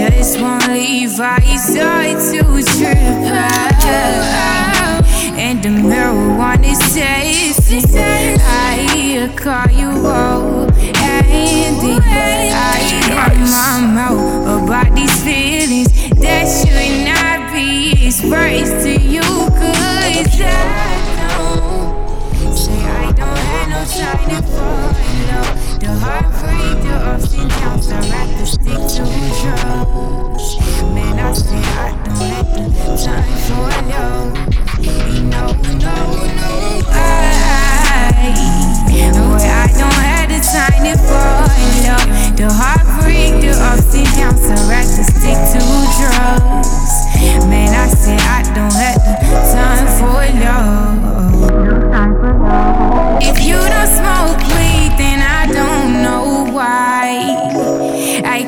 Just won't leave, I decide to trip out, and the marijuana tastes. I call you old and then I'm out about these feelings that should not be expressed to you, 'cause I don't have no time to fall in love. The heartbreak, the ups and downs, I'd rather stick to drugs. Man, I say I don't have the time for love. No, I don't have the time to fall in love. The heartbreak, the ups and downs, I'd rather stick to drugs. Man, I say I don't have the time for love. If you don't smoke weed, then I don't know why.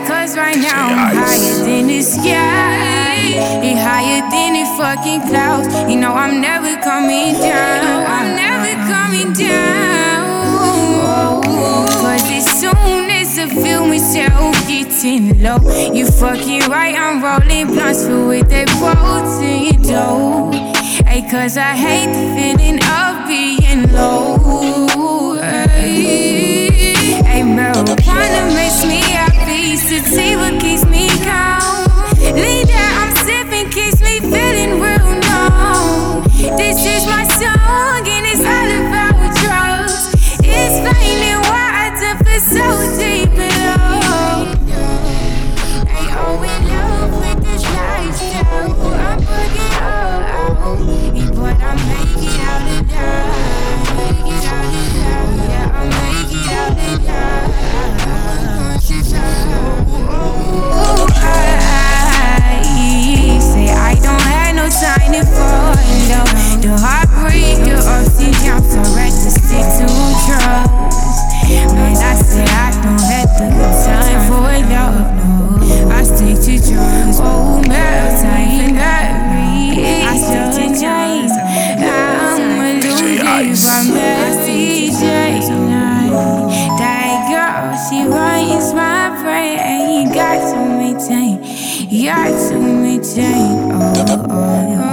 Cause right now I'm higher than the sky, and higher than the fucking clouds. You know I'm never coming down, I'm never coming down. Cause as soon as I feel myself getting low, you fucking right, I'm rolling blunts full with that protein dough. Cause I hate the feeling of being low. Ay, marijuana makes me happy, sativa keeps me calm. Leader I'm sipping keeps me feeling real numb. This is my song and it's all about drugs. Explaining why I took it so deep below. Ay, oh, in love with this lifestyle, I'm bugging all out. But I make it out of love, yeah, I make it out of love. I say I don't have no time to fall in love. The heartbreak, the ups and downs, I'd rather stick to drugs. Man, I say I don't have the time for love, no. I stick to drugs, oh, man, I stick to drugs. I'm a DJ now. That girl, she runs my brain. You got to maintain, oh, oh, oh.